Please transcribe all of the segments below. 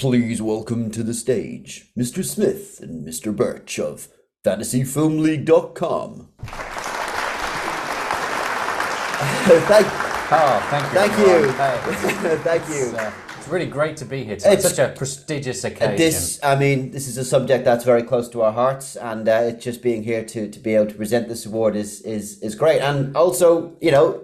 Please welcome to the stage, Mr. Smith and Mr. Birch of FantasyFilmLeague.com. Thank you. Hey. Thank you. It's really great to be here. It's such a prestigious occasion. This is a subject that's very close to our hearts, and just being here to be able to present this award is great, and also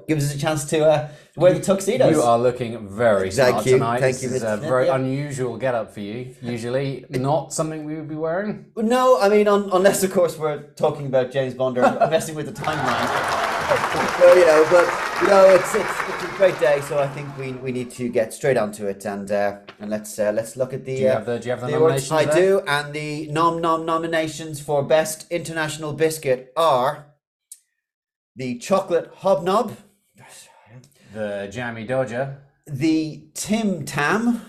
gives us a chance to. Wear the tuxedos. You are looking very smart tonight. Thank you. This is a very unusual get-up for you. Usually not something we would be wearing. No, unless, of course, we're talking about James Bond or messing with the timeline. It's a great day, so I think we need to get straight onto it, and let's look at the... Do you have the nominations there? I do, and the nominations for Best International Biscuit are the Chocolate Hobnob, the Jammy Dodger, the Tim Tam,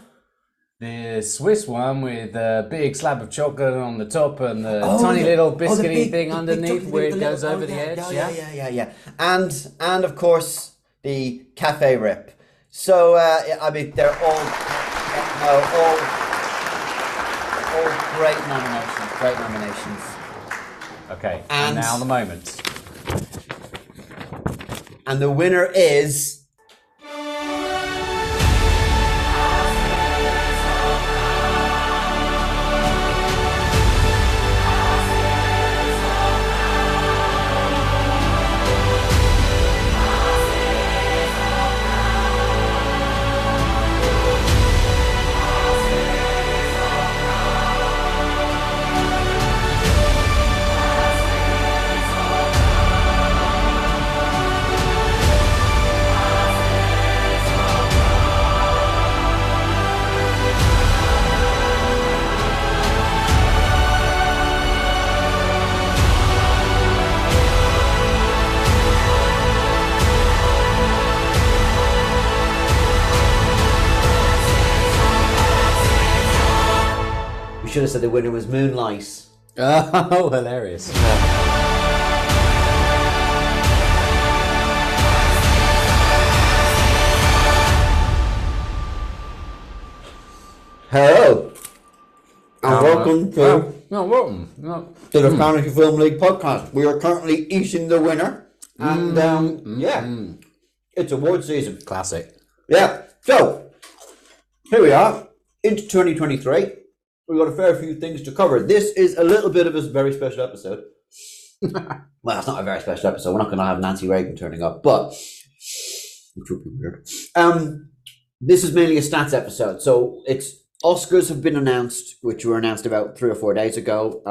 the Swiss one with a big slab of chocolate on the top and the tiny little biscuity thing underneath where it goes over the edge. Yeah. And of course the Cafe Rip. So they're all great nominations. Okay, and now the moment. And the winner is. Should have said the winner was Moonlight. Oh, hilarious. Hello. And welcome to the Fantasy Film League podcast. We are currently eating the winner. And it's award season. Classic. Yeah. So here we are into 2023. We've got a fair few things to cover. This is a little bit of a very special episode. Well, it's not a very special episode. We're not going to have Nancy Reagan turning up, but which would be weird. This is mainly a stats episode. So it's Oscars have been announced, which were announced about 3 or 4 days ago.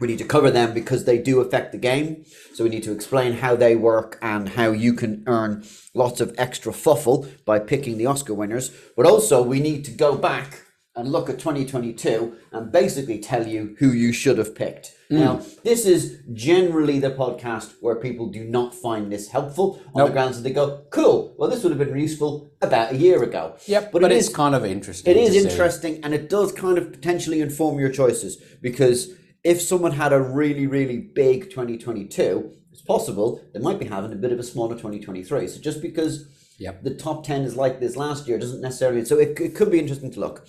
We need to cover them because they do affect the game. So we need to explain how they work and how you can earn lots of extra fuffle by picking the Oscar winners. But also we need to go back and look at 2022 and basically tell you who you should have picked. Now, this is generally the podcast where people do not find this helpful on the grounds that they go, cool, well, this would have been useful about a year ago. Yep, but it's kind of interesting. It is interesting, and it does kind of potentially inform your choices, because if someone had a really, really big 2022, it's possible they might be having a bit of a smaller 2023. So just because the top 10 is like this last year doesn't necessarily... So it could be interesting to look.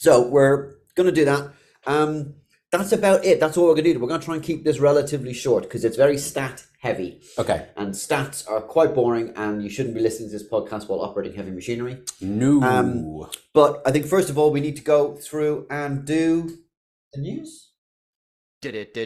So we're going to do that. That's about it. That's all we're going to do. We're going to try and keep this relatively short because it's very stat heavy. Okay. And stats are quite boring, and you shouldn't be listening to this podcast while operating heavy machinery. No. But I think first of all, we need to go through and do the news. It's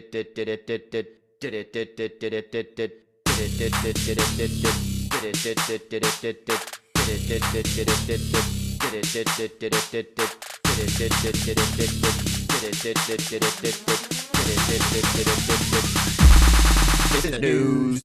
in the news.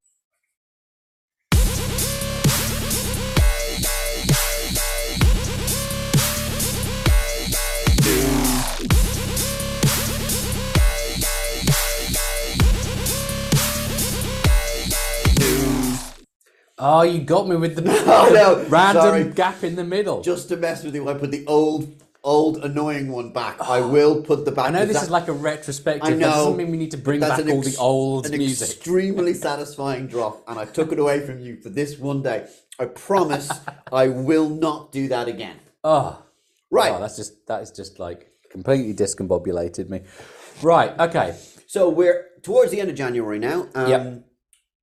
Oh, you got me with the random gap in the middle. Just to mess with you, I put the old annoying one back. Oh. I will put the back. I know this is like a retrospective. I know. That doesn't mean we need to bring back all the old music. An extremely satisfying drop, and I took it away from you for this one day. I promise I will not do that again. Oh. Right. Oh, that is just like completely discombobulated me. Right. Okay. So we're towards the end of January now. Yep.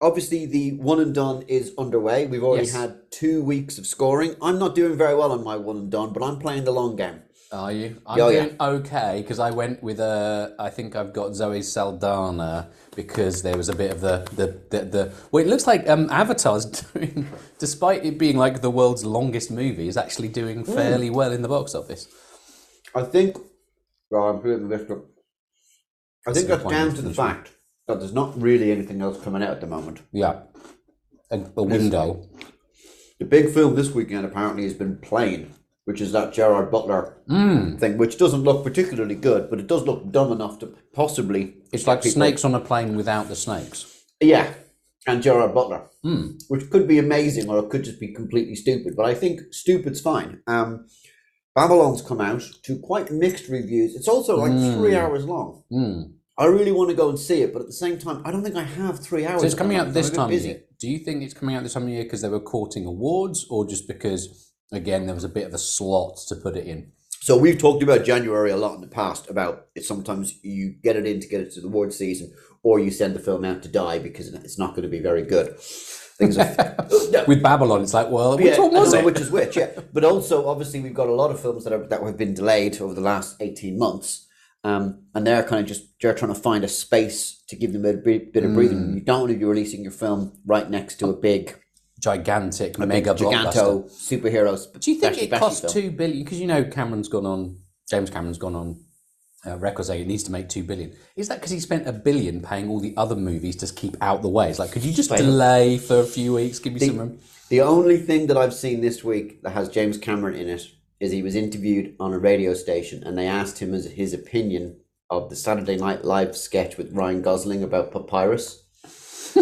Obviously, the one and done is underway. We've already had 2 weeks of scoring. I'm not doing very well on my one and done, but I'm playing the long game. Are you? I'm doing okay, because I went with I think I've got Zoe Saldana, because there was a bit of the well, it looks like Avatar's doing, despite it being like the world's longest movie, is actually doing fairly well in the box office. I think, well, I'm putting the list up. I think that's down to the fact that there's not really anything else coming out at the moment. Yeah. A window. The big film this weekend apparently has been Plane, which is that Gerard Butler thing, which doesn't look particularly good, but it does look dumb enough to possibly... It's like Snakes on a Plane without the snakes. Yeah, and Gerard Butler, which could be amazing, or it could just be completely stupid, but I think stupid's fine. Babylon's come out to quite mixed reviews. It's also like 3 hours long. I really want to go and see it, but at the same time, I don't think I have 3 hours. So it's coming out this time of year. Do you think it's coming out this time of year because they were courting awards, or just because... Again, there was a bit of a slot to put it in. So we've talked about January a lot in the past, about it. Sometimes you get it in to get it to the award season, or you send the film out to die because it's not going to be very good. Things are, with Babylon, it's like, well, which one was it? Which is which, yeah. But also, obviously, we've got a lot of films that have been delayed over the last 18 months. And they're kind of they're trying to find a space to give them a bit of breathing. You don't want to be releasing your film right next to a big... Gigantic, mega blockbuster. Superheroes. Do you think it costs $2 billion? Because you know James Cameron's gone on record saying it needs to make $2 billion. Is that because he spent $1 billion paying all the other movies to keep out the way? It's like, could you just delay for a few weeks, give me some room? The only thing that I've seen this week that has James Cameron in it is he was interviewed on a radio station and they asked him his opinion of the Saturday Night Live sketch with Ryan Gosling about Papyrus,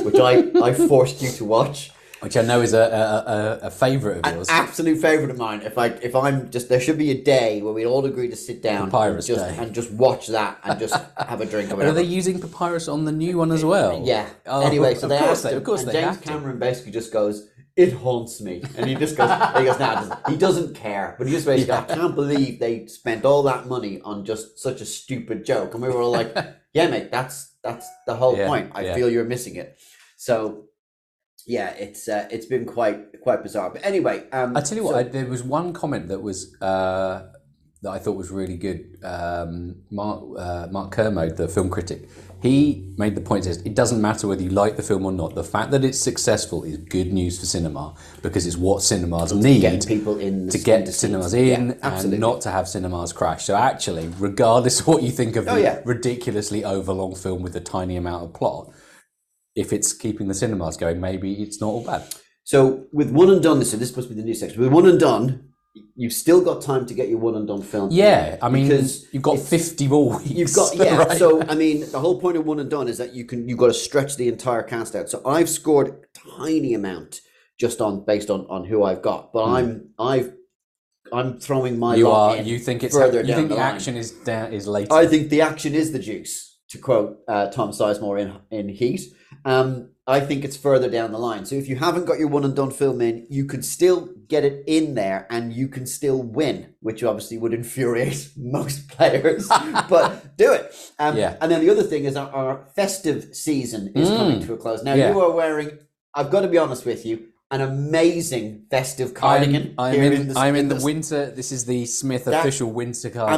which I forced you to watch. Which I know is a favourite of yours. An absolute favourite of mine. If I'm there should be a day where we all agree to sit down and just watch that and just have a drink. Or whatever. Are they using Papyrus on the new one as well? Yeah. Oh, anyway, so they asked him, and James Cameron basically just goes, "It haunts me," and he just goes, he doesn't care, but he just basically, I can't believe they spent all that money on just such a stupid joke, and we were all like, "Yeah, mate, that's the whole point. I feel you're missing it." So. Yeah, it's been quite bizarre. But anyway, I tell you what, there was one comment that was that I thought was really good. Mark Kermode, the film critic, he made the point: it doesn't matter whether you like the film or not. The fact that it's successful is good news for cinema, because it's what cinemas need to get cinemas in, and not to have cinemas crash. So actually, regardless of what you think of the ridiculously overlong film with a tiny amount of plot. If it's keeping the cinemas going, maybe it's not all bad. So with one and done, so this must be the new section. With one and done, you've still got time to get your one and done film. Yeah, I mean, because you've got 50 more weeks. You've got right? So I mean, the whole point of one and done is that you've got to stretch the entire cast out. So I've scored a tiny amount just based on who I've got, but I'm throwing my lot in. You think it's further down the line. Action is later. I think the action is the juice. To quote Tom Sizemore in Heat, I think it's further down the line. So if you haven't got your one and done film in, you could still get it in there and you can still win, which obviously would infuriate most players, but do it. And then the other thing is our festive season is coming to a close. Now you are wearing, I've got to be honest with you, an amazing festive cardigan. I'm in the winter. This is the Smith official winter cardigan.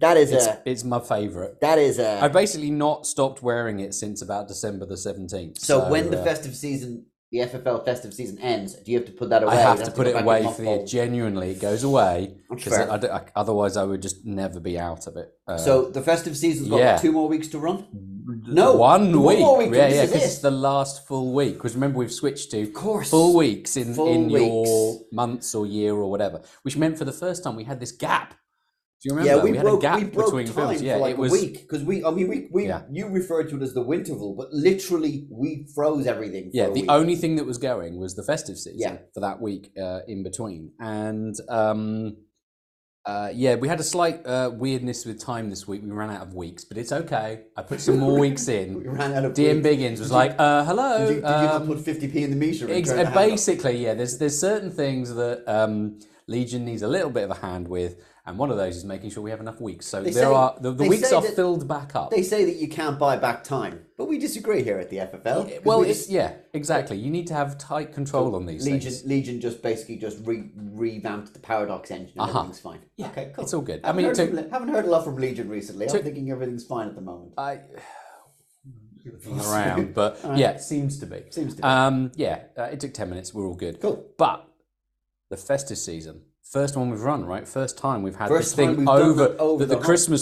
I mean, it's my favourite. I basically not stopped wearing it since about December the 17th. So when the festive season, the FFL festive season ends, do you have to put that away? I have to put it away for the year. Genuinely, it goes away. Otherwise, I would just never be out of it. So the festive season's got 2 more weeks to run? No, one week. Yeah, because it's the last full week. Because remember, we've switched to full weeks in your months or year or whatever. Which meant for the first time we had this gap. Do you remember? Yeah, we had a gap between films. Yeah, for like a week, because you referred to it as the Winterval, but literally we froze everything. For the only thing that was going was the festive season for that week in between, and. We had a slight weirdness with time this week. We ran out of weeks, but it's okay. I put some more weeks in. We ran out of DM Biggins was like, hello. Did you not put 50p in the meter? Basically, there's certain things that Legion needs a little bit of a hand with, and one of those is making sure we have enough weeks. So the weeks are filled back up. They say that you can't buy back time, but we disagree here at the FFL. Yeah, well, exactly. You need to have tight control on these things. Legion just basically revamped the Paradox engine. And everything's fine. Yeah, okay, cool. It's all good. Haven't heard a lot from Legion recently. I'm thinking everything's fine at the moment. Around, but yeah, it seems to be. It took 10 minutes. We're all good. Cool. But the festive season, first one we've run, right? First time we've had the Christmas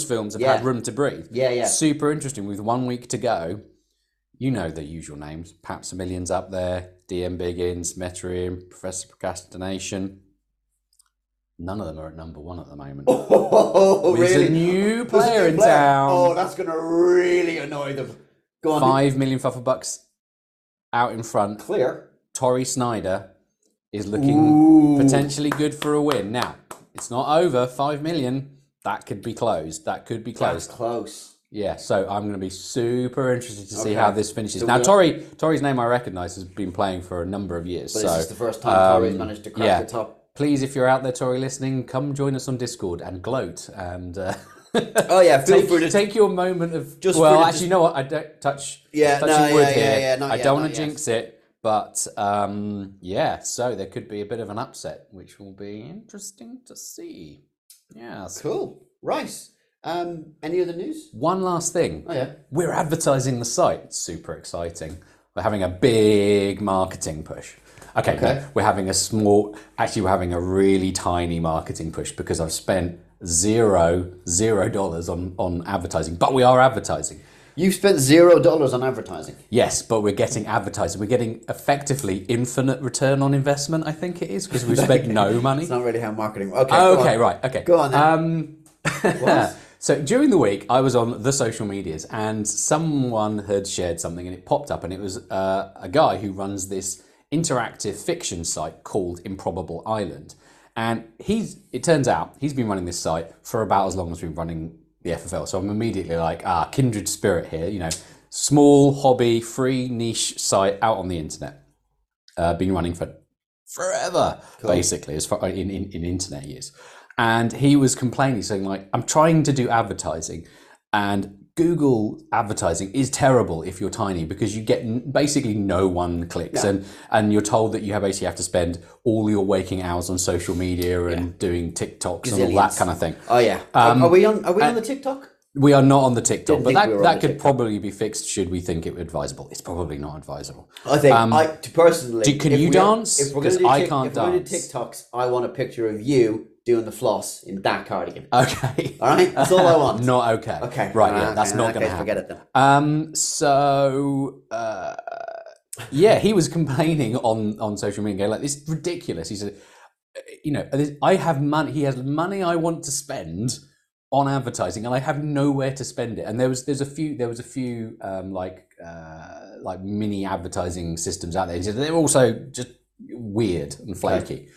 films have had room to breathe. Yeah, yeah. Super interesting. With 1 week to go, you know the usual names. Perhaps a Million's up there, DM Biggins, Metrium, Professor Procrastination. None of them are at number one at the moment. Oh, there's really? A new player in town. Oh, that's going to really annoy them. $5 million $5 million out in front. Clear. Torrey Snyder is looking potentially good for a win. Now, it's not over. $5 million, that could be closed. That's close. Yeah, so I'm going to be super interested to see how this finishes. So now, Torrey's name I recognise has been playing for a number of years. But this is the first time Torrey's managed to crack the top. Please, if you're out there, Torrey, listening, come join us on Discord and gloat and... Oh yeah, take your moment of you know what? I don't touch wood here. I don't want to jinx it, but so there could be a bit of an upset, which will be interesting to see. Yeah, cool. Right. Any other news? One last thing. Oh yeah, we're advertising the site. It's super exciting. We're having a big marketing push. Okay. No, we're having a really tiny marketing push because I've spent $0 on advertising, but we are advertising. You've spent $0 on advertising? Yes, but we're getting advertising. We're getting effectively infinite return on investment, I think it is, because we've spent no money. It's not really how marketing works. Okay, go on then. So during the week, I was on the social medias and someone had shared something and it popped up, and it was a guy who runs this interactive fiction site called Improbable Island. And it turns out he's been running this site for about as long as we've been running the FFL. So I'm immediately like, kindred spirit here, small hobby, free niche site out on the internet. Been running for forever, basically, as far in internet years. And he was complaining, saying like, I'm trying to do advertising and Google advertising is terrible if you're tiny, because you get basically no one clicks and you're told that you basically have to spend all your waking hours on social media and doing TikToks and all that kind of thing. Oh yeah. Are we on the TikTok? We are not on the TikTok, but that could probably be fixed should we think it advisable. It's probably not advisable. I think personally. Can you dance? Because I can't dance. If we're doing TikToks, I want a picture of you doing the floss in that cardigan. Okay. All right? That's all I want. Not okay. Okay. Right, that's not going to happen. Forget it then. He was complaining on social media, going like, this is ridiculous. He said, I have money. He has money I want to spend on advertising and I have nowhere to spend it. And there was a few mini advertising systems out there. He said, they're also just weird and flaky. Okay.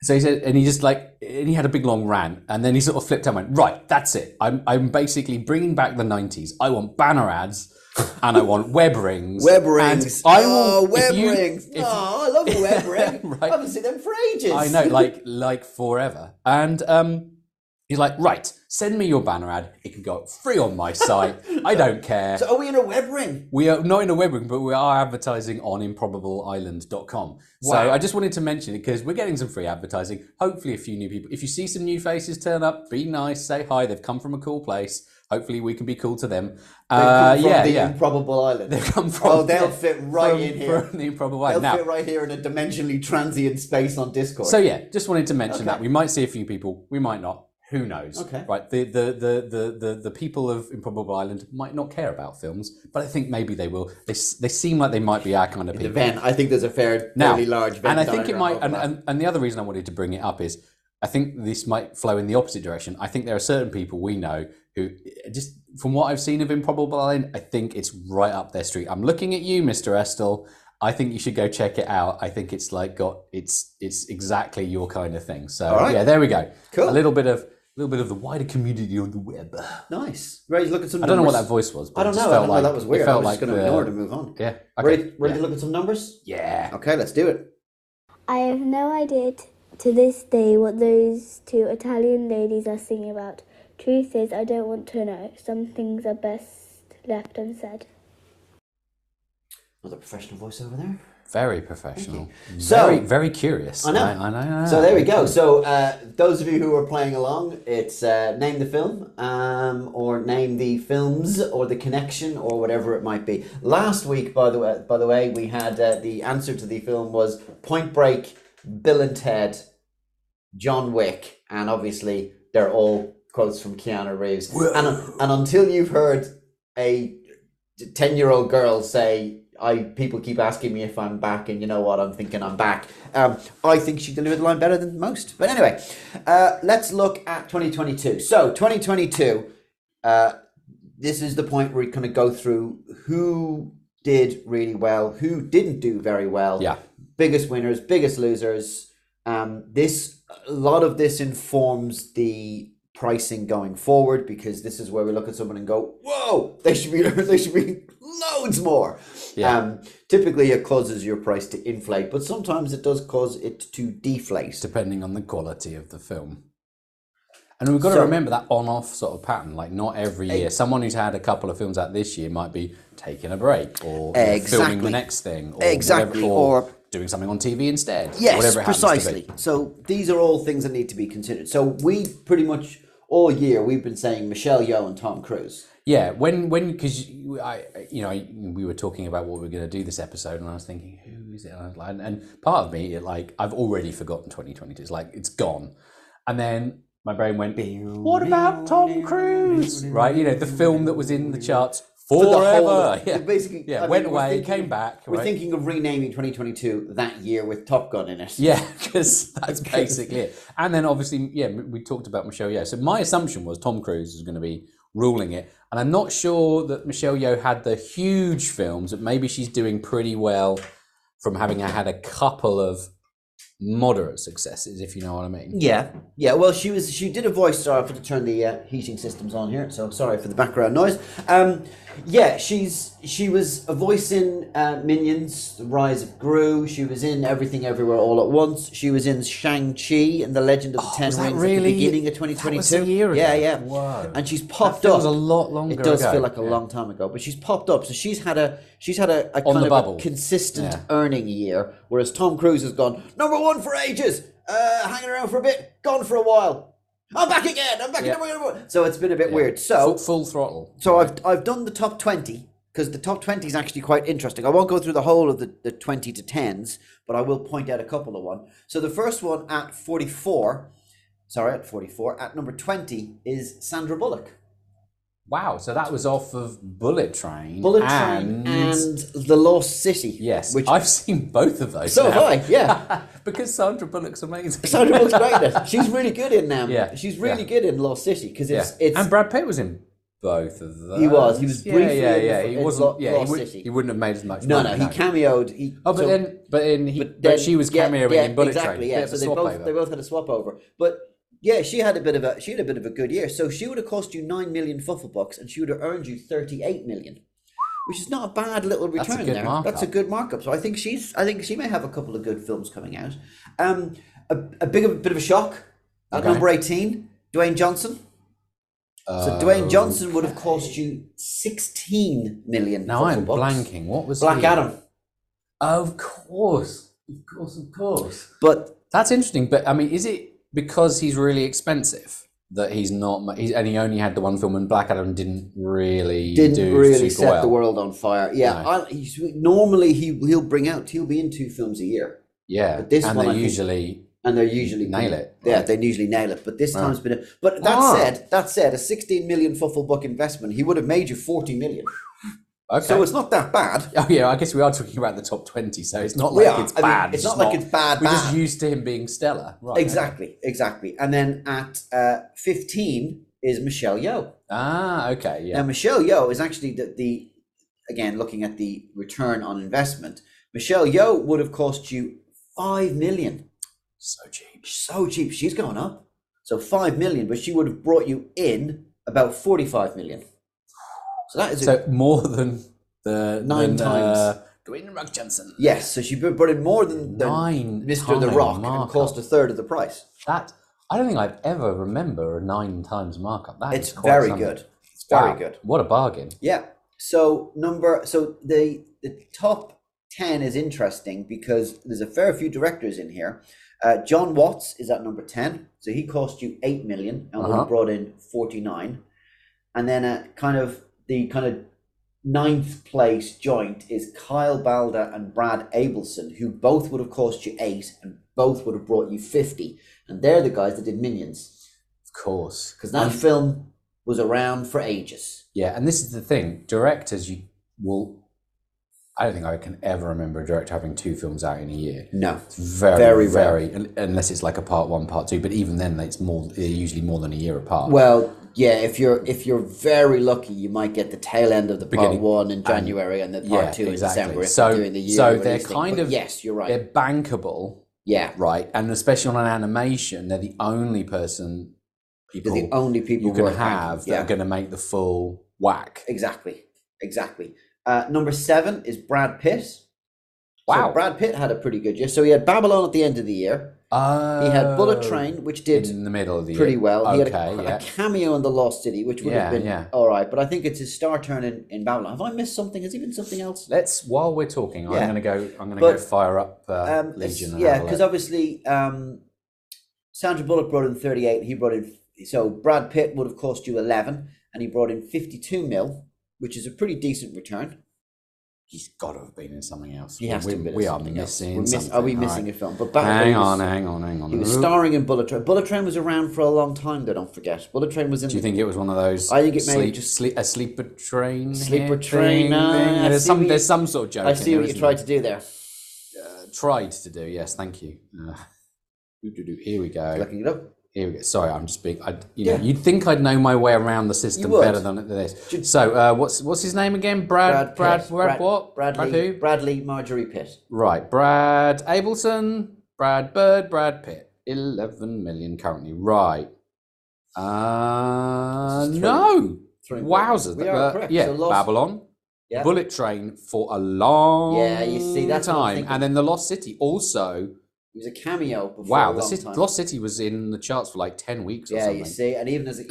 So he said, and he had a big long rant, and then he sort of flipped out and went, right, that's it. I'm basically bringing back the 90s. I want banner ads, and I want web rings. Web rings. Rings. I love a web ring. Right. I haven't seen them for ages. I know, like forever. And he's like, right, send me your banner ad. It can go free on my site. I don't care. So are we in a web ring? We are not in a web ring, but we are advertising on improbableisland.com. Wow. So I just wanted to mention it because we're getting some free advertising. Hopefully a few new people. If you see some new faces turn up, be nice, say hi. They've come from a cool place. Hopefully we can be cool to them. They've come from the Improbable Island. They've come from... Oh, they'll fit right in here. From the Improbable Island. They'll fit right here in a dimensionally transient space on Discord. So yeah, just wanted to mention that. We might see a few people. We might not. Who knows? Okay. Right. The people of Improbable Island might not care about films, but I think maybe they will. They seem like they might be our kind of people. I think there's a fairly large Venn diagram. And I think it might. And the other reason I wanted to bring it up is, I think this might flow in the opposite direction. I think there are certain people we know who, just from what I've seen of Improbable Island, I think it's right up their street. I'm looking at you, Mr. Estelle. I think you should go check it out. I think it's exactly your kind of thing. So there we go. Cool. A little bit of the wider community on the web. Nice. Ready to look at some numbers? I don't know what that voice was. But I don't know. That was weird. I was just going to ignore it and move on. Yeah. Okay. Ready to look at some numbers? Yeah. Okay, let's do it. I have no idea to this day what those two Italian ladies are singing about. Truth is, I don't want to know. Some things are best left unsaid. Another professional voice over there. Very professional. Very curious. I know. So there we go. So those of you who are playing along, it's name the film or name the films or the connection or whatever it might be. Last week, by the way, we had the answer to the film was Point Break, Bill and Ted, John Wick, and obviously they're all quotes from Keanu Reeves. And until you've heard a 10-year-old girl say, people keep asking me if I'm back, and you know what, I'm thinking I'm back. I think she delivered the line better than most. But anyway, let's look at 2022. So 2022, this is the point where we kind of go through who did really well, who didn't do very well. Yeah. Biggest winners, biggest losers. A lot of this informs the pricing going forward, because this is where we look at someone and go, whoa, they should be loads more. Yeah. Typically it causes your price to inflate, but sometimes it does cause it to deflate. Depending on the quality of the film. And we've got to remember that on-off sort of pattern, like not every year. Someone who's had a couple of films out this year might be taking a break or filming the next thing. Or whatever, or doing something on TV instead. Yes, whatever it happens precisely. To be. So these are all things that need to be considered. So we pretty much, all year, we've been saying Michelle Yeoh and Tom Cruise. Yeah, because we were talking about what we were going to do this episode, and I was thinking, who is it? And part of me, I've already forgotten 2022. It's like, it's gone. And then my brain went, what about Tom Cruise? Right, the film that was in the charts forever. Yeah, basically, yeah, went away, came back. Right? We're thinking of renaming 2022 that year with Top Gun in it. Yeah, because that's basically it. And then obviously, yeah, we talked about Michelle Yeoh. So my assumption was Tom Cruise was going to be ruling it. And I'm not sure that Michelle Yeoh had the huge films, that maybe she's doing pretty well from having had a couple of moderate successes, if you know what I mean. Yeah. Well, she did a voice. Sorry, I have to turn the heating systems on here, so sorry for the background noise. She was a voice in Minions: The Rise of Gru. She was in Everything Everywhere All at Once. She was in Shang-Chi and the Legend of the Ten Rings at the beginning of 2022. That was a year ago. Yeah. Wow. And she's popped up. It was a lot longer. It does feel like a long time ago, but she's popped up. So she's had a kind of a consistent earning year, whereas Tom Cruise has gone number one for ages, hanging around for a bit, gone for a while, I'm back again. So it's been a bit weird. So full throttle. So I've done the top 20, because the top 20 is actually quite interesting. I won't go through the whole of the 20 to 10s, but I will point out a couple of one. So the first one at number 20 is Sandra Bullock. Wow, so that was off of Bullet Train and The Lost City. Yes, which I've seen both of those. So have I, yeah. Because Sandra Bullock's amazing. Sandra Bullock's great. She's really good in them. Yeah. She's really good in Lost City, because it's. And Brad Pitt was in both of those. He was briefly. Yeah. He wasn't. He wouldn't have made as much. No, he cameoed. She was cameoing in Bullet Train. Yeah, exactly. So they both had a swap over, but. Yeah, she had a bit of a good year. So she would have cost you 9 million $bucks, and she would have earned you 38 million, which is not a bad little return. That's a good markup. So I think she may have a couple of good films coming out. A bit of a shock at number 18, Dwayne Johnson. So Dwayne Johnson would have cost you 16 million. Now I'm blanking. What was Black Adam? Of course. But that's interesting. But I mean, is it? Because he's really expensive, that he's not, and he only had the one film, and Black Adam didn't really set the world on fire. Yeah, no. Normally he'll bring out, he'll be in 2 films a year. Yeah, but they usually nail it. Right? Yeah, they usually nail it. But this time's been. But that said, a 16 million $buck investment, he would have made you 40 million. Okay. So it's not that bad. Oh yeah, I guess we are talking about the top 20, so it's not like it's bad. I mean, it's not like it's bad. We're just used to him being stellar. Right, exactly. And then at 15 is Michelle Yeoh. Ah, okay, yeah. Now Michelle Yeoh is actually again, looking at the return on investment, Michelle Yeoh would have cost you 5 million. So cheap. She's gone up. So 5 million, but she would have brought you in about 45 million. So more than the 9 times Dwayne Rock Johnson. Yes, so she brought in more than Mr. The Rock and cost a third of the price. That I don't think I've ever remember a 9 times markup. That it's very something. Good. It's very good. What a bargain. Yeah. So the top 10 is interesting because there's a fair few directors in here. John Watts is at number 10, so he cost you $8 million and would have brought in 49. And then the 9th place joint is Kyle Balder and Brad Ableson, who both would have cost you 8 and both would have brought you 50. And they're the guys that did Minions. Of course. Because that film was around for ages. Yeah, and this is the thing. Directors, I don't think I can ever remember a director having 2 films out in a year. No. It's very, very, very rare. Unless it's like a part 1, part 2. But even then, they're usually more than a year apart. Well, yeah, if you're very lucky, you might get the tail end of the part 1 in January and the part 2 exactly. in December. During the year. So they're yes, you're right. They're bankable. Yeah. Right. And especially on an animation, they're the only people you can have that are going to make the full whack. Exactly. Number 7 is Brad Pitt. Wow. So Brad Pitt had a pretty good year. So he had Babylon at the end of the year. Oh, he had Bullet Train, which did in the middle of the pretty year. Well. Okay, he had a cameo in The Lost City, which would have been all right. But I think it's his star turn in Babylon. Have I missed something? Has he been something else? While we're talking, I'm going to go fire up Legion. Yeah, because obviously Sandra Bullock brought in 38. He brought in so Brad Pitt would have cost you 11, and he brought in 52 mil. Which is a pretty decent return. He's got to have been in something else. He has to have been in something else. Are we missing a film? But hang on. He was starring in Bullet Train. Bullet Train was around for a long time, though, don't forget. Bullet Train was in... Do you think it was one of those... I think it may just... A sleeper train? Sleeper train. There's some sort of joke in there, isn't there? I see what you tried to do there. Tried to do, yes, thank you. Here we go. Looking it up. Here we go. Sorry, I'm just being. You'd think I'd know my way around the system better than this. So, what's his name again? Bradley Marjorie Pitt. Right, Brad Ableson, Brad Bird, Brad Pitt. 11 million currently. Right. No. Wowzers. We are correct. Yeah, so Babylon. Yeah. Bullet Train for a long. Yeah, you see that time, and then The Lost City also. It was a cameo before Lost City was in the charts for like 10 weeks or something. Yeah, you see, and even as a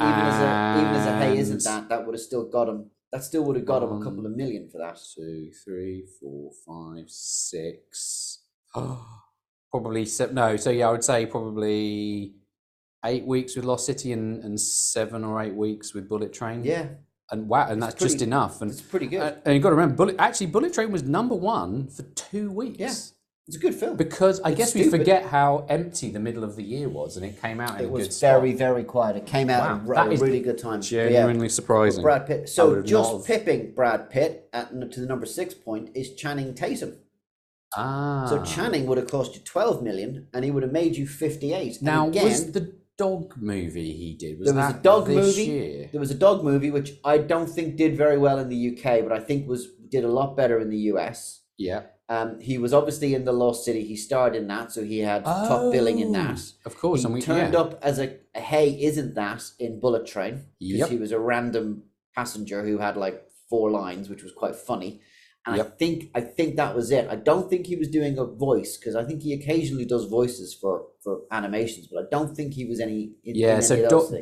hey isn't that would have still got him. That still would have got him a couple of million for that. 2, 3, 4, 5, 6. Oh, probably 7. No, so yeah, I would say probably 8 weeks with Lost City and 7 or 8 weeks with Bullet Train. Yeah. And wow, and that's just enough. And it's pretty good. And you've got to remember, Bullet Train was number 1 for 2 weeks. Yeah. It's a good film. Because I guess we forget how empty the middle of the year was, and it came out in a good spot. It was very, very quiet. It came out at a really good time. Genuinely surprising. Brad Pitt. So just pipping Brad Pitt to the number 6 point is Channing Tatum. Ah. So Channing would have cost you 12 million, and he would have made you 58. Now, was the Dog movie he did? Was that this year? There was a Dog movie, which I don't think did very well in the UK, but I think did a lot better in the US. Yeah. He was obviously in The Lost City. He starred in that, so he had top billing in that. Of course. He turned up as a hey, isn't that in Bullet Train? Because he was a random passenger who had like 4 lines, which was quite funny. And I think that was it. I don't think he was doing a voice, because I think he occasionally does voices for animations, but I don't think he was any.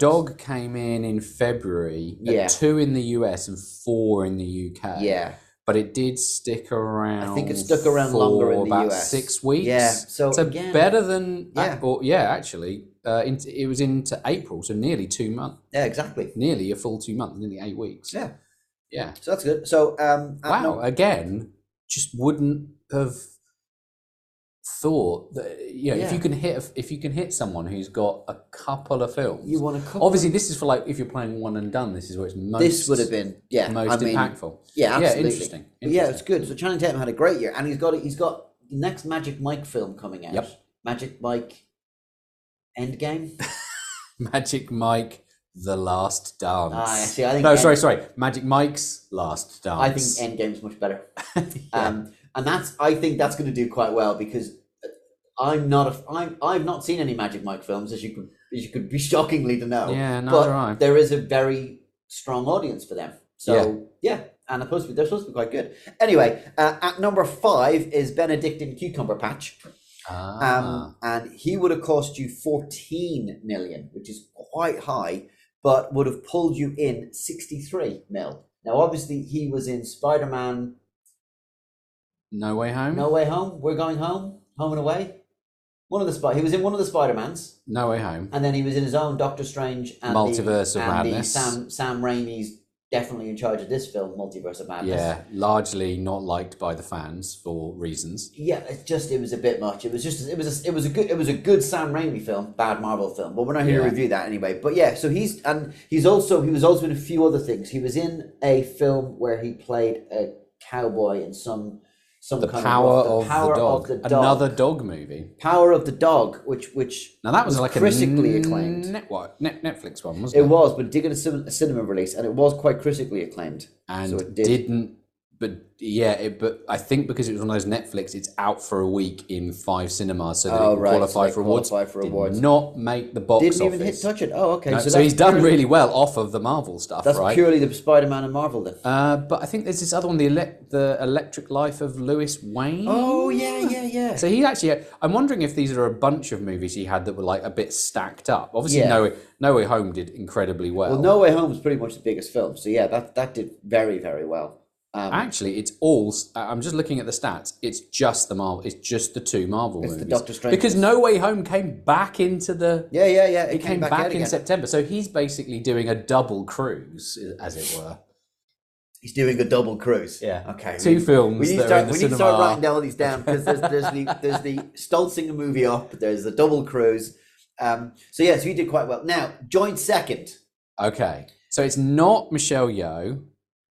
Dog came in February. At 2 in the US and 4 in the UK. Yeah. But it did stick around. I think it stuck around longer in the US. About 6 weeks. Yeah, so again, better than it was into April, so nearly 2 months. Yeah, exactly. Nearly a full 2 months, nearly 8 weeks. Yeah, yeah. So that's good. So again, just wouldn't have thought that if you can hit someone who's got a couple of films, you want a couple. Obviously, this is for like if you're playing one and done. This is where it's most. This would have been impactful. Yeah, absolutely. Yeah, interesting. Yeah, it's good. So Channing Tatum had a great year, and he's got the next Magic Mike film coming out. Yep. Magic Mike Endgame. Magic Mike The Last Dance. Magic Mike's Last Dance. I think Endgame's much better. And I think that's going to do quite well, because I've not seen any Magic Mike films, as you could be shockingly to know. Yeah, neither have I. There is a very strong audience for them. So yeah, and they're supposed to be quite good. Anyway, at number 5 is Benedictine Cucumber Patch. And he would have cost you 14 million, which is quite high, but would have pulled you in 63 mil. Now, obviously, he was in Spider-Man No Way Home. No Way Home. We're Going Home. Home and Away. He was in one of the Spider-Mans. No Way Home. And then he was in his own Doctor Strange and Multiverse of Madness. Sam Raimi's definitely in charge of this film, Multiverse of Madness. Yeah, largely not liked by the fans for reasons. Yeah, it was a bit much. It was a good Sam Raimi film, bad Marvel film. But we're not here to review that anyway. But yeah, so he was also in a few other things. He was in a film where he played a cowboy in The Power of the Dog. Another dog movie. Power of the Dog, which now that was like critically acclaimed. Netflix one, wasn't it? It was, but it did get a cinema release, and it was quite critically acclaimed. And so it didn't. But I think because it was one of those Netflix, it's out for a week in 5 cinemas, so that it qualified for awards. Did not make the box office. Didn't even touch it. Oh, okay. No, so he's done really well off of the Marvel stuff. That's right? Purely the Spider-Man and Marvel then. But I think there's this other one, the Electric Life of Lewis Wayne. Oh yeah. So he actually, I'm wondering if these are a bunch of movies he had that were like a bit stacked up. Obviously, No Way Home did incredibly well. Well, No Way Home was pretty much the biggest film, so yeah, that did very, very well. Actually, it's all. I'm just looking at the stats. It's just the Marvel. It's just the 2 Marvel movies. The Doctor Strange. Because No Way Home came back into the. Yeah. It came back in September. So he's basically doing a double cruise, as it were. He's doing a double cruise. Yeah. Okay. 2 films. We need to start writing all these down, because there's the Stolzing a movie up. There's the double cruise. So he did quite well. Now, joint second. Okay. So it's not Michelle Yeoh.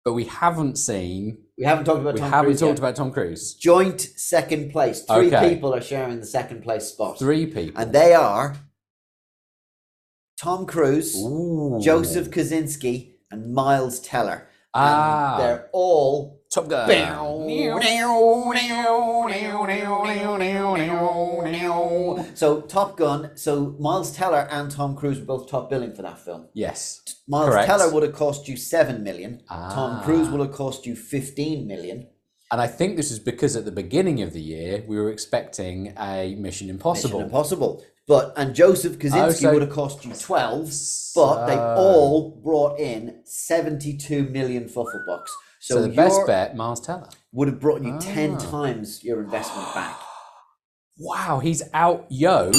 But we haven't talked about Tom Cruise. Joint second place. 3 people are sharing the second place spot. 3 people. And they are Tom Cruise, Joseph Kosinski, and Miles Teller. And they're all Top Gun. So Top Gun. So Miles Teller and Tom Cruise were both top billing for that film. Yes, Miles Teller would have cost you 7 million. Tom Cruise would have cost you 15 million. And I think this is because at the beginning of the year we were expecting a Mission Impossible. And Joseph Kosinski would have cost you 12, but they all brought in 72 million fuffle bucks. So the best bet, Miles Teller, would have brought you 10 times your investment back. Wow, he's out yo'd.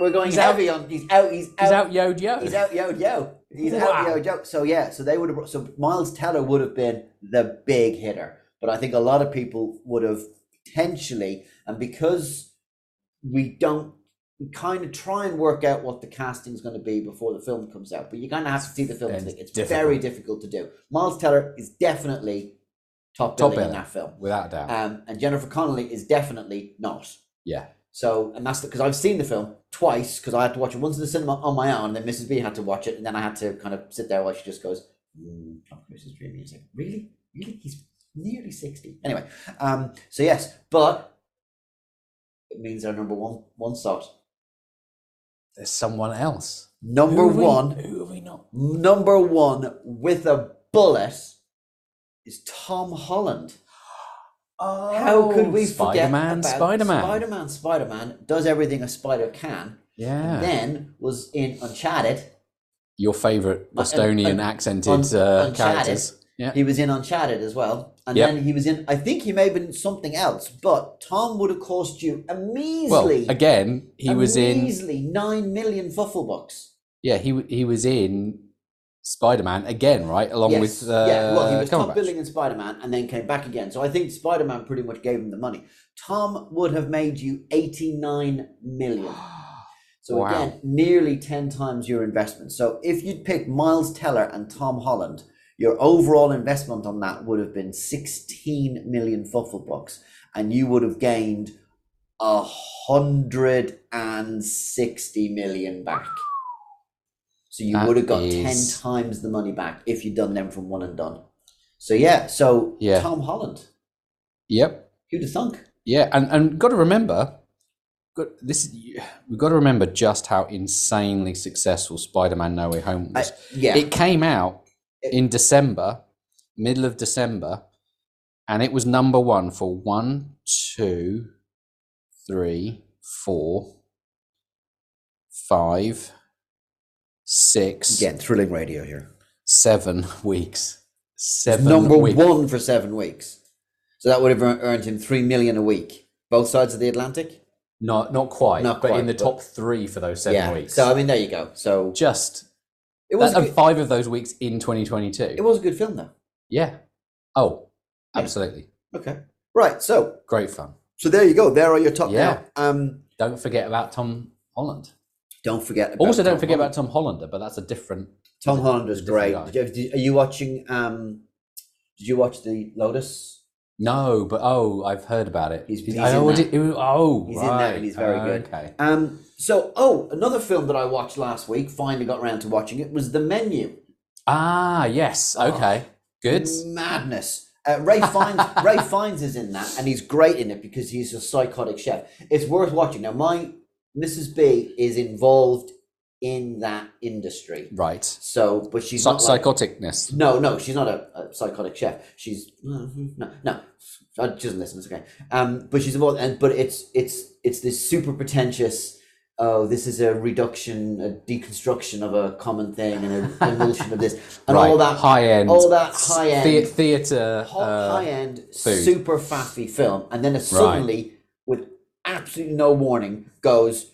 We're going heavy on. He's out yo'd yo. So yeah, so they would have brought. So Miles Teller would have been the big hitter, but I think a lot of people would have potentially, and because we kind of try and work out what the casting is going to be before the film comes out, but you're going to have to see the film. It's very difficult to do. Miles Teller is definitely top billing in that film, without a doubt. And Jennifer Connelly is definitely not. Yeah. So, and that's because I've seen the film twice, because I had to watch it once in the cinema on my own, and then Mrs. B had to watch it, and then I had to kind of sit there while she just goes, "Tom Cruise is dreaming." It's like, really, he's nearly 60. Anyway, so yes, but it means our number one slot. There's someone else. Who are we not? Number one with a bullet is Tom Holland. Oh, how could we forget about Spider-Man? Spider-Man does everything a spider can. Yeah. And then was in Uncharted. Your favourite Bostonian-accented characters. Yeah. He was in Uncharted as well. And then he was in, I think he may have been in something else, but Tom would have cost you a measly. Well, again, he was in 9 million fuffle bucks. Yeah, he was in Spider-Man again, right? Well, he was top billing in Spider-Man and then came back again. So I think Spider-Man pretty much gave him the money. Tom would have made you 89 million. So again, nearly 10 times your investment. So if you'd pick Miles Teller and Tom Holland, your overall investment on that would have been 16 million fuffle bucks, and you would have gained 160 million back. So you would have got 10 times the money back if you'd done them from one and done. So Tom Holland. Yep. Who'd have thunk? Yeah, and got to remember, we've got to remember just how insanely successful Spider-Man No Way Home was. It came out in December, middle of December, and it was number one for 1, 2, 3, 4, 5, 6. Again, thrilling radio here. 7 weeks. Number one for 7 weeks. So that would have earned him $3 million a week. Both sides of the Atlantic? Not quite, but in the top three for those seven weeks. So, I mean, there you go. So It was 5 of those weeks in 2022. It was a good film, though. Yeah. Oh, yeah. Absolutely. Okay. Right, so. Great fun. So there you go. There are your top now. Don't forget about Tom Holland. Don't forget about Tom Hollander, but that's a different. Tom Hollander's great. Did you watch The Lotus? No, but I've heard about it. He's in that, and he's very good. Okay. Another film that I watched last week, finally got around to watching it, was The Menu. Ah, yes. Okay. Good. Madness. Ralph Fiennes is in that, and he's great in it because he's a psychotic chef. It's worth watching. Now, my Mrs. B is involved in that industry, right? So, but she's not psychoticness. No, she's not a psychotic chef. She's no. She doesn't listen. It's okay. But she's involved, but it's this super pretentious. Oh, this is a reduction, a deconstruction of a common thing, and an emulsion of this, and all that high end theatre, high end, food. Super faffy film, and then it suddenly with absolutely no warning goes,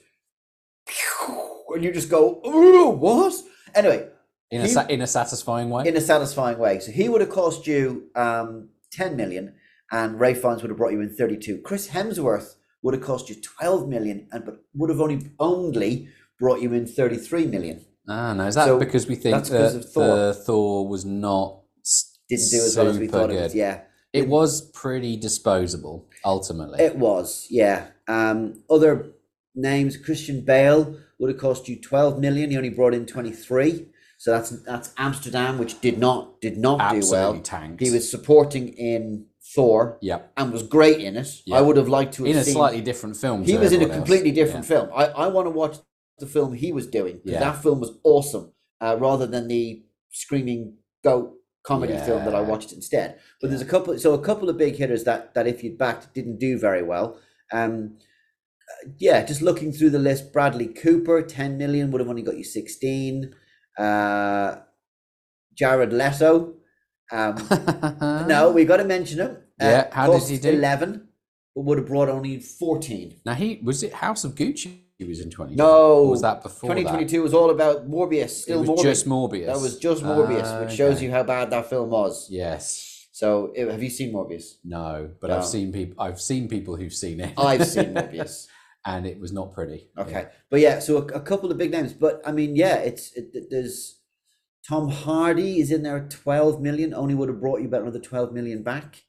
and you just go, ooh, what? Anyway, in a satisfying way. In a satisfying way. So he would have cost you $10 million, and Ralph Fiennes would have brought you in 32. Chris Hemsworth would have cost you $12 million, but would have only brought you in $33 million. Ah, no, is that because we think Thor was not didn't do as well as we thought it was? Yeah, it was pretty disposable ultimately. It was, yeah. Other names: Christian Bale would have cost you $12 million. He only brought in 23. So that's Amsterdam, which did not absolutely do well. Tanked. He was supporting in Thor, and was great in it. Yep. I would have liked to have seen a slightly different film. He was in a completely different film. I want to watch the film he was doing. Yeah. That film was awesome, rather than the screaming goat comedy film that I watched instead. But there's a couple of big hitters that if you'd backed didn't do very well. Just looking through the list, Bradley Cooper, $10 million would have only got you 16. Jared Leto. No, we got to mention him. How did he do? 11, but would have brought only 14. Now House of Gucci he was in 2020? No, or was that before? 2022 was all about Morbius. That was just Morbius, which shows you how bad that film was. Yes. So, have you seen Morbius? No, but no. I've seen people who've seen it. I've seen Morbius. And it was not pretty. Okay, but so a couple of big names, but I mean, there's Tom Hardy is in there at $12 million. Only would have brought you about another $12 million back.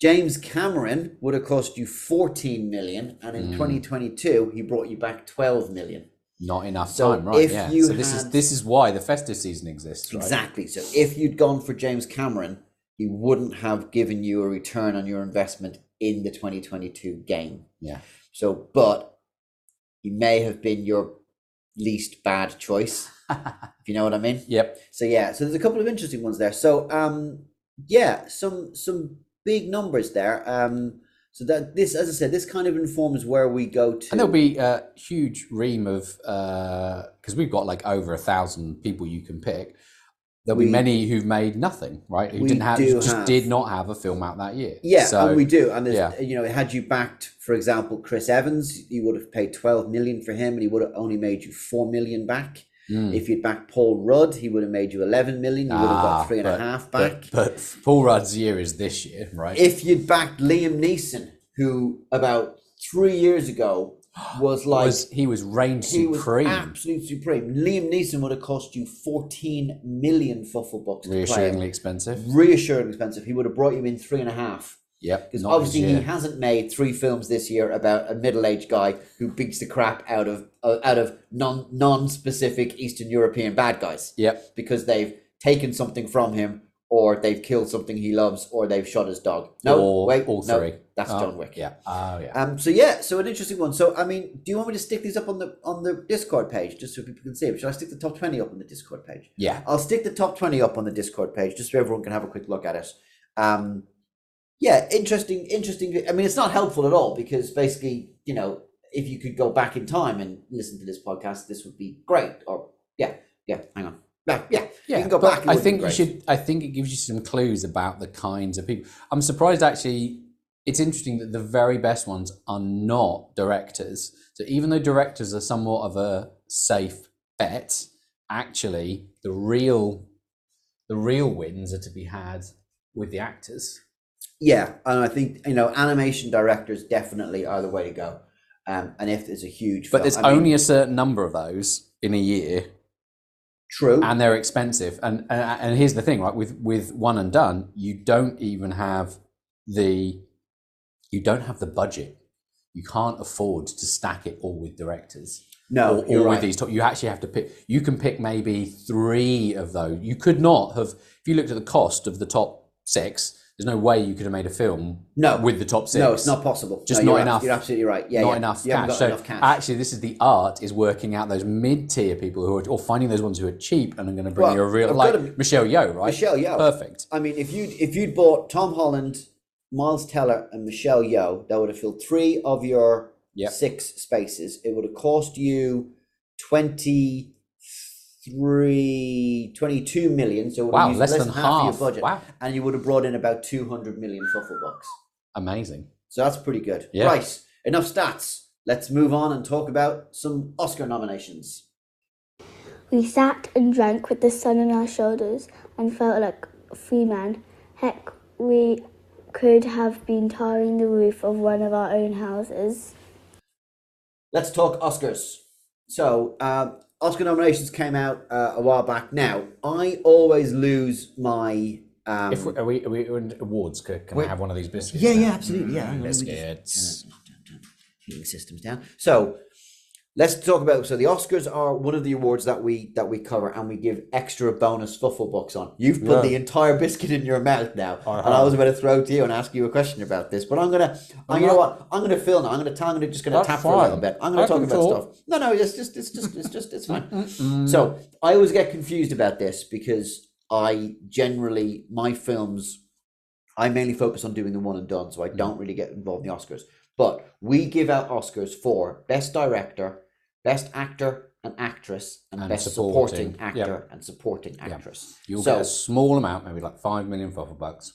James Cameron would have cost you $14 million, and in 2022 he brought you back $12 million. Not enough time, right? So this is why the festive season exists, right? Exactly. So if you'd gone for James Cameron, he wouldn't have given you a return on your investment in the 2022 game. Yeah. So, but he may have been your least bad choice, if you know what I mean. Yep. So so there's a couple of interesting ones there. So some big numbers there. So that this, as I said, this kind of informs where we go to. And there'll be a huge ream of, because we've got like over 1,000 people you can pick. There'll be many who've made nothing, right? Did not have a film out that year. Yeah, so, and we do. And had you backed, for example, Chris Evans, you would have paid $12 million for him, and he would have only made you $4 million back. If you'd backed Paul Rudd, he would have made you $11 million. You would have got three and a half back. But Paul Rudd's year is this year, right? If you'd backed Liam Neeson, who about 3 years ago was absolutely supreme. Liam Neeson would have cost you $14 million fuffle bucks. Reassuringly expensive. He would have brought you in 3.5. Yep. Because obviously he hasn't made 3 films this year about a middle-aged guy who beats the crap out of non-specific Eastern European bad guys. Yep. Because they've taken something from him, or they've killed something he loves, or they've shot his dog. No, all three. That's John Wick. Yeah. Oh yeah. So an interesting one. So I mean, do you want me to stick these up on the Discord page just so people can see them? Should I stick the top 20 up on the Discord page? Yeah. I'll stick the top 20 up on the Discord page just so everyone can have a quick look at it. Yeah, interesting. I mean, it's not helpful at all because basically, you know, if you could go back in time and listen to this podcast, this would be great. You can go back. I think you should. I think it gives you some clues about the kinds of people. I'm surprised, actually. It's interesting that the very best ones are not directors. So even though directors are somewhat of a safe bet, actually the real wins are to be had with the actors. Yeah, and I think, you know, animation directors definitely are the way to go. And if there's a huge, but film, there's only a certain number of those in a year. True. And they're expensive. And here's the thing, right? With One and Done, you don't have the budget. You can't afford to stack it all with directors. No, you're right. With these top, you actually have to pick. You can pick maybe three of those. You could not have, if you looked at the cost of the top six. There's no way you could have made a film with the top six. No, it's not possible. Just not enough. You're absolutely right. Yeah, not enough cash. Actually, this is the art, is working out those mid-tier people or finding those ones who are cheap and are going to bring you a real, Michelle Yeoh, right? Michelle Yeoh. Perfect. I mean, if you'd bought Tom Holland, Miles Teller and Michelle Yeoh, that would have filled three of your six spaces. It would have cost you 22 million, so less than half your budget, and you would have brought in about 200 million truffle bucks. Amazing. So that's pretty good. Yeah. Right, enough stats. Let's move on and talk about some Oscar nominations. We sat and drank with the sun on our shoulders and felt like free men. Heck, we could have been tarring the roof of one of our own houses. Let's talk Oscars. So, Oscar nominations came out a while back. Now, I always lose my... Are we in awards? Can I have one of these biscuits? Yeah, absolutely. Yeah, biscuits. Heating system's down. So, let's talk about... So, the Oscars are one of the awards that we cover and we give extra bonus fuffle box on. You've put the entire biscuit in your mouth now. Uh-huh. And I was about to throw to you and ask you a question about this. But I'm going to... You know what? I'm going to fill now. I'm just going to tap for a little bit. I'm going to talk about stuff. No, it's fine. Mm-mm. So I always get confused about this because my films, I mainly focus on doing the one and done. So I don't really get involved in the Oscars. But we give out Oscars for Best Director, Best Actor and Actress, and Best Supporting Actor and Supporting Actress. You'll get a small amount, maybe like 5 million $5,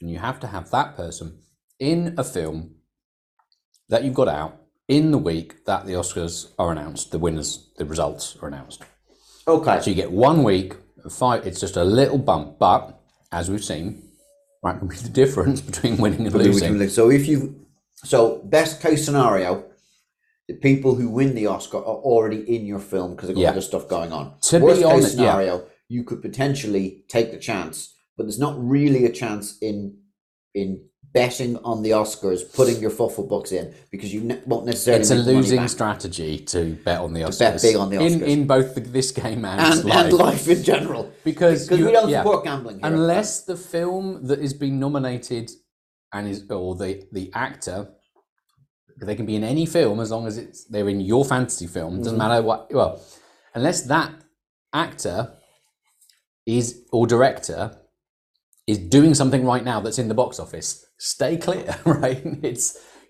and you have to have that person in a film that you've got out in the week that the Oscars are announced, the winners, the results are announced. Okay. So you get 1 week of 5, it's just a little bump, but as we've seen, that can be the difference between winning and losing. So if you... So, best case scenario, the people who win the Oscar are already in your film because they've got other stuff going on. Worst case scenario, you could potentially take the chance, but there's not really a chance in betting on the Oscars, putting your fuffle bucks in, because you won't necessarily... It's a losing strategy to bet on the Oscars. To bet big on the Oscars. In both this game and life. And life in general. Because we don't support gambling here. Unless the film that has been nominated... or the actor, they can be in any film as long as they're in your fantasy film. It doesn't matter what. Well, unless that actor or director is doing something right now that's in the box office, stay clear, right?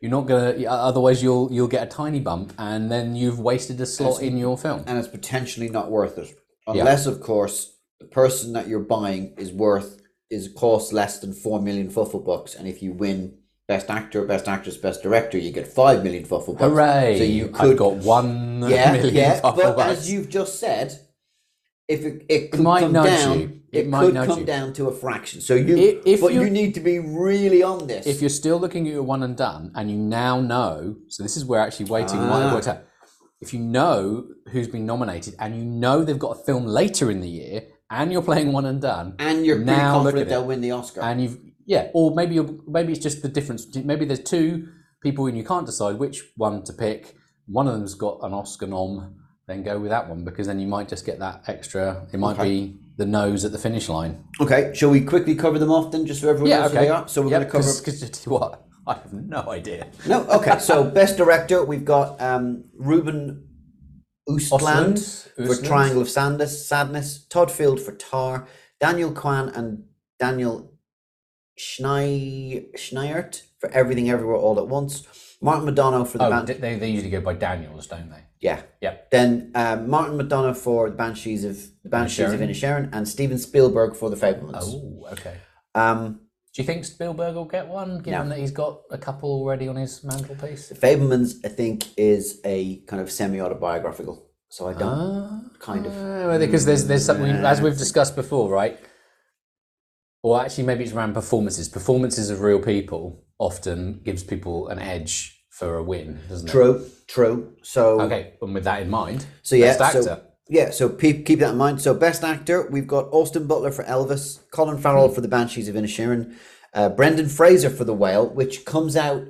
You're not gonna. Otherwise, you'll get a tiny bump, and then you've wasted a slot in your film, and it's potentially not worth it. Unless, of course, the person that you're buying is cost less than 4 million fuffle bucks, and if you win Best Actor, Best Actress, Best Director, you get 5 million fuffle bucks. Hooray! So you could... I've got 1 million fuffle bucks. But as you've just said, if it could come down, it could come down to a fraction. So you need to be really on this. If you're still looking at your one and done, and you now know, so this is where actually waiting might work out. If you know who's been nominated, and you know they've got a film later in the year, and you're playing one and done, and you're pretty confident they'll win the Oscar, and maybe it's just the difference. Maybe there's two people and you can't decide which one to pick. One of them's got an Oscar nom, then go with that one, because then you might just get that extra, it might be the nose at the finish line. Okay, shall we quickly cover them off then, just so everyone knows who they are? So we're going to cover... Because what? I have no idea. No, okay, so Best Director, we've got Ruben Östlund for Triangle of Sadness, Todd Field for Tar, Daniel Kwan and Daniel Schneiert for Everything Everywhere All At Once, Martin McDonagh for the Banshees. They usually go by Daniels, don't they? Yeah. Yep. Then Martin McDonagh for the Banshees of Inisherin, and Steven Spielberg for The Fabelmans. Oh, okay. Do you think Spielberg will get one, given that he's got a couple already on his mantelpiece? The Fabelmans, I think, is a kind of semi-autobiographical. So I don't kind of... Because there's something, as we've discussed before, right? Or actually maybe it's around performances. Performances of real people often gives people an edge for a win, doesn't it? True. So okay, and with that in mind, best actor. So keep that in mind. So best actor, we've got Austin Butler for Elvis, Colin Farrell for The Banshees of Inisherin, Brendan Fraser for The Whale, which comes out.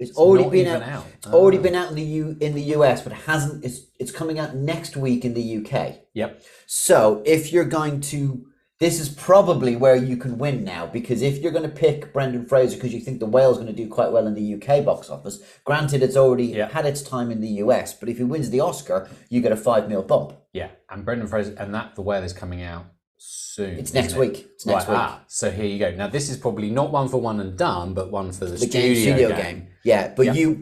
It's already been out. It's already been out in the US, but it hasn't. It's coming out next week in the UK. Yep. So if you're going to, this is probably where you can win now, because if you're going to pick Brendan Fraser because you think The Whale's going to do quite well in the UK box office, granted it's already had its time in the US, but if he wins the Oscar, you get a $5 million bump. Yeah, and Brendan Fraser, and The Whale is coming out soon. It's next week. It's next week. Ah, so here you go. Now this is probably not one for one and done, but one for the studio game. Yeah, but and he'll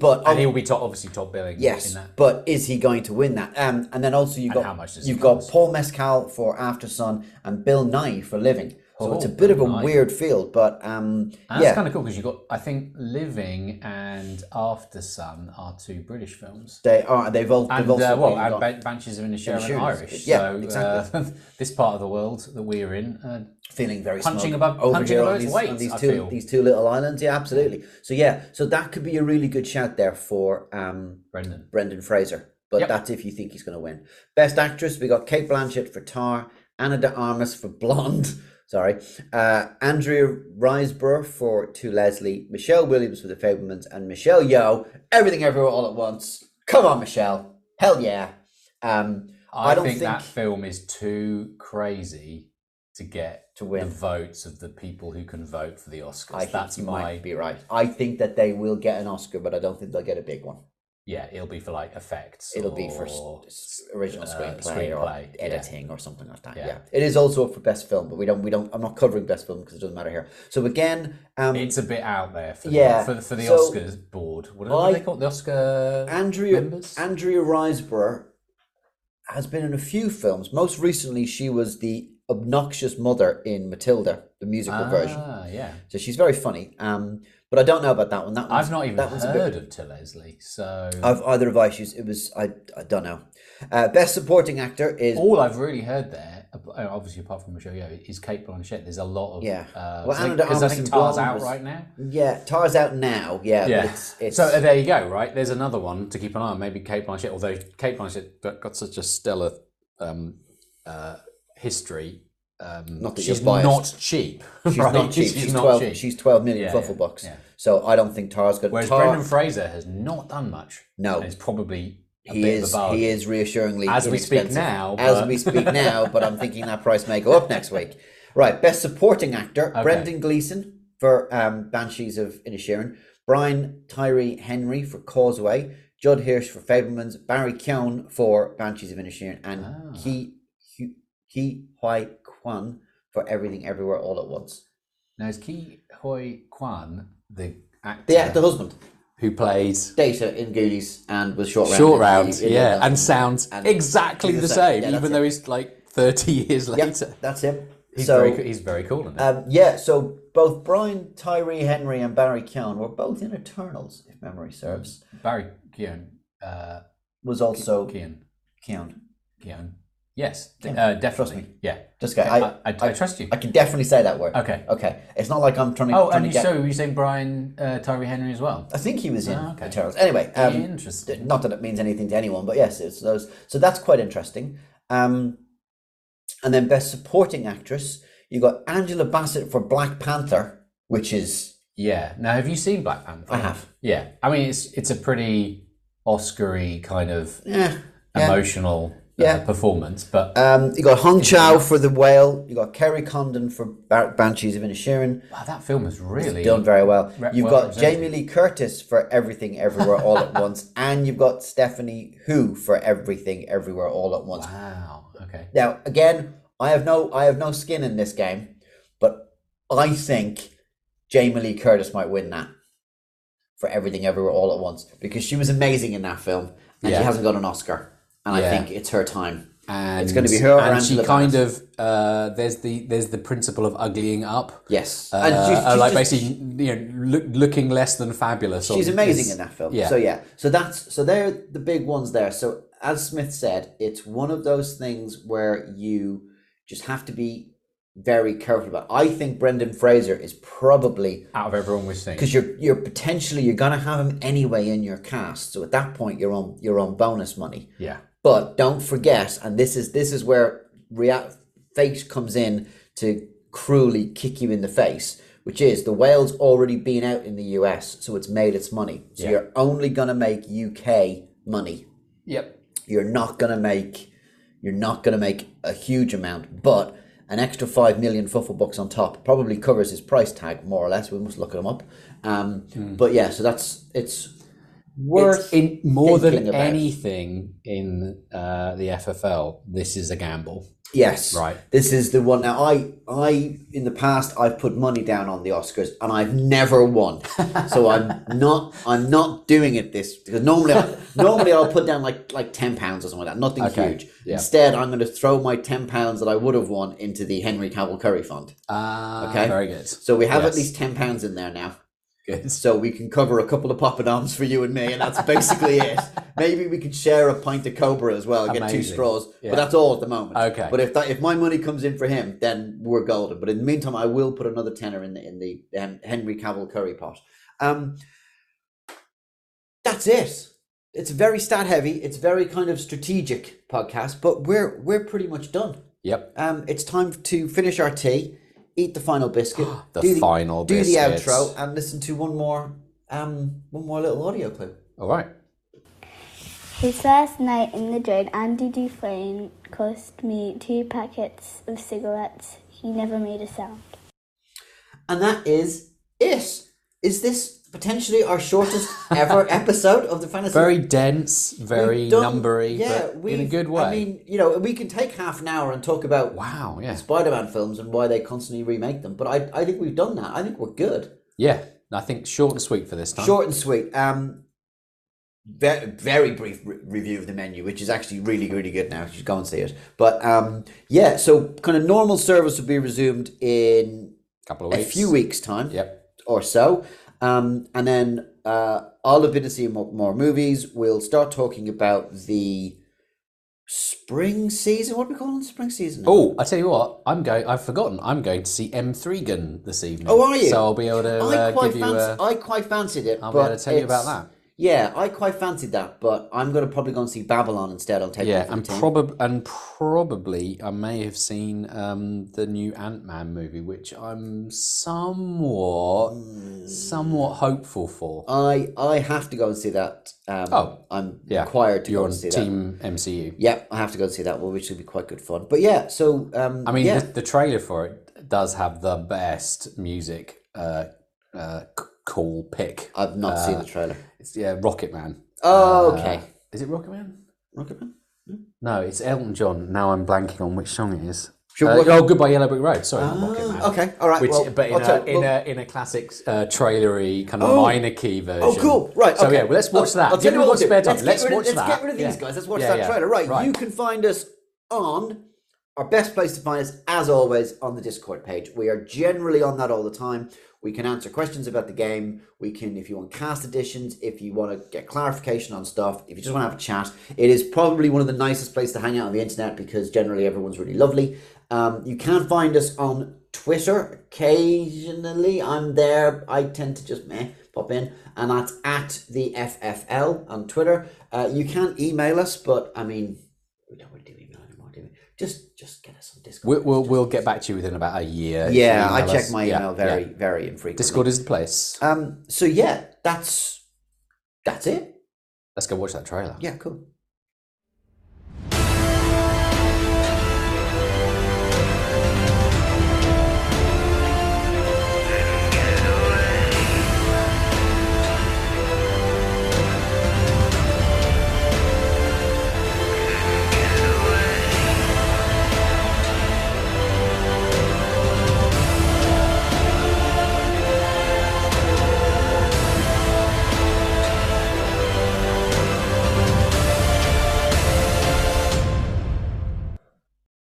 be top billing. Yes, in that. But is he going to win that? And then also you've got Paul Mescal for After Sun and Bill Nye for Living. So it's a bit of a weird field, but and that's kind of cool because you've got, I think, Living and After Sun are two British films. They are. And Banshees of Inisherin are Irish. Yeah, so, exactly. This part of the world that we're in, feeling very punching smug above, over punching here above these two little islands. Yeah, absolutely. So so that could be a really good shout there for Brendan Fraser. But that's if you think he's going to win. Best Actress, we got Cate Blanchett for Tar, Ana de Armas for Blonde. Sorry, Andrea Riseborough for To Leslie, Michelle Williams for The Fabelmans, and Michelle Yeoh, Everything Everywhere All At Once. Come on, Michelle. Hell yeah. I don't think that film is too crazy to get to win the votes of the people who can vote for the Oscars. Might be right. I think that they will get an Oscar, but I don't think they'll get a big one. Yeah, it'll be for like effects. It'll be for original screenplay or editing or something like that. Yeah, it is also up for best film, but we don't. I'm not covering best film because it doesn't matter here. So again, it's a bit out there for the Oscars board. What are they called? The Oscar members? Andrea Riseborough has been in a few films. Most recently, she was the obnoxious mother in Matilda, the musical version. Yeah. So she's very funny. But I don't know about that one. I've not even heard of To Leslie, so... I don't know. Best Supporting Actor is... All I've really heard there, obviously apart from Michelle Yeoh, is Cate Blanchett. There's a lot of... Yeah. Because I think Tar's out right now. Yeah, Tar's out now, yeah. It's... So there you go, right? There's another one to keep an eye on. Maybe Cate Blanchett, although Cate Blanchett got such a stellar history... she's not cheap. She's not cheap. She's 12 million flufflebox. Yeah. So I don't think Tar's good. Whereas Brendan Fraser has not done much. No. It's probably a bit of a bargain. He is reassuringly As we speak now, but I'm thinking that price may go up next week. Right, Best Supporting Actor, Brendan Gleeson for Banshees of Inisherin, Brian Tyree Henry for Causeway, Judd Hirsch for Fabelmans, Barry Keoghan for Banshees of Inisherin, and Ki Huy Kwan for Everything Everywhere All At Once. Now is Ki Huy Kwan the actor? Yeah, the husband. Who plays Data in Goonies and was Short Round. And sounds exactly the same, even though he's like 30 years later. Yep, that's him. He's very cool in it. So both Brian Tyree Henry and Barry Keoghan were both in Eternals, if memory serves. Barry Keoghan. Was also... Keoghan. Yes, definitely. Trust me. Yeah, just go. I trust you. I can definitely say that word. Okay. It's not like I'm trying to. You're saying Brian Tyree Henry as well? I think he was in Eternals. Anyway, interesting. Not that it means anything to anyone, but yes, it's those. So that's quite interesting. And then Best Supporting Actress, you got Angela Bassett for Black Panther, which is Now, have you seen Black Panther? I have. Yeah, I mean it's a pretty Oscar-y kind of. emotional performance. But you got Hong Chow for The Whale. You got Kerry Condon for Banshees of Inisherin. Wow, that film is really done very well. You've got Jamie Lee Curtis for Everything Everywhere All at Once, and you've got Stephanie Hu for Everything Everywhere All at Once. Wow. Okay. Now again, I have no skin in this game, but I think Jamie Lee Curtis might win that for Everything Everywhere All at Once, because she was amazing in that film, and she hasn't got an Oscar. And I think it's her time. And it's going to be her. And she kind of there's the principle of uglying up. Yes, looking less than fabulous. She's amazing in that film. Yeah. So they're the big ones there. So as Smith said, it's one of those things where you just have to be very careful about. I think Brendan Fraser is probably out of everyone we've seen, because you're going to have him anyway in your cast. So at that point, you're on bonus money. Yeah. But don't forget, and this is where fate comes in to cruelly kick you in the face, which is The Whale's already been out in the US, so it's made its money. So you're only going to make UK money. Yep. You're not going to make a huge amount, but an extra 5 million fuffle bucks on top probably covers his price tag, more or less. We must look him up. But yeah, so it's worth in more than about anything in the FFL. This is a gamble. Yes, right. This is the one. Now, I in the past I've put money down on the Oscars and I've never won. So I'm not doing it this, because normally I'll put down like £10 or something like that. Nothing huge. Yeah. Instead, I'm going to throw my £10 that I would have won into the Henry Cavill Curry Fund. Okay, very good. So we have at least £10 in there now. Good. So we can cover a couple of poppadoms for you and me, and that's basically it. Maybe we could share a pint of Cobra as well and get 2 straws, but that's all at the moment. Okay. But if my money comes in for him, then we're golden. But in the meantime, I will put another tenner in the Henry Cavill Curry pot. That's it. It's very stat heavy. It's very kind of strategic podcast, but we're pretty much done. Yep. It's time to finish our tea, eat the final biscuit, do the outro, and listen to one more little audio clip. All right. His first night in the drain, Andy Dufresne cost me 2 packets of cigarettes. He never made a sound. And that is it. Is this potentially our shortest ever episode of the Fantasy? Very dense, very numbery, but in a good way. I mean, we can take half an hour and talk about Spider-Man films and why they constantly remake them. But I think we've done that. I think we're good. Yeah, I think short and sweet for this time. Short and sweet. Very, very brief review of The Menu, which is actually really, really good now. You should go and see it. But so kind of normal service will be resumed in a few weeks' time, or so. And then I'll have been to see more movies. We'll start talking about the spring season. What are we calling spring season? Oh, I tell you what, I've forgotten. I'm going to see M3GAN this evening. Oh, are you? So I'll be able to I quite fancied it. I'll be able to tell you about that. Yeah, I quite fancied that, but I'm going to probably go and see Babylon instead. I'll take it. Yeah, and probably I may have seen the new Ant-Man movie, which I'm somewhat hopeful for. I have to go and see that. I'm required to go and see that. You're on Team MCU. Yeah, I have to go and see that, which will be quite good fun. But yeah, so the trailer for it does have the best music. Cool pick. I've not seen the trailer. It's Rocket Man. Oh, okay. Is it Rocket Man? Rocket Man? No, it's Elton John. Now I'm blanking on which song it is. Goodbye Yellow Brick Road. Sorry, not Rocket Man. Okay, all right. But in a classic trailery kind of minor key version. Oh, cool. Right. Okay. So well, let's watch that. Let's get rid of these guys. Let's watch that trailer. Right. You can find us on. Our best place to find us, as always, on the Discord page. We are generally on that all the time. We can answer questions about the game. We can, if you want cast editions, if you want to get clarification on stuff, if you just want to have a chat. It is probably one of the nicest places to hang out on the internet, because generally everyone's really lovely. You can find us on Twitter occasionally. I'm there. I tend to just pop in. And that's at the FFL on Twitter. You can email us, but I mean, we don't really do email anymore, do we? Just get us on Discord. We'll get back to you within about a year. Yeah, I check my email very infrequently. Discord is the place. So that's it. Let's go watch that trailer. Yeah, cool.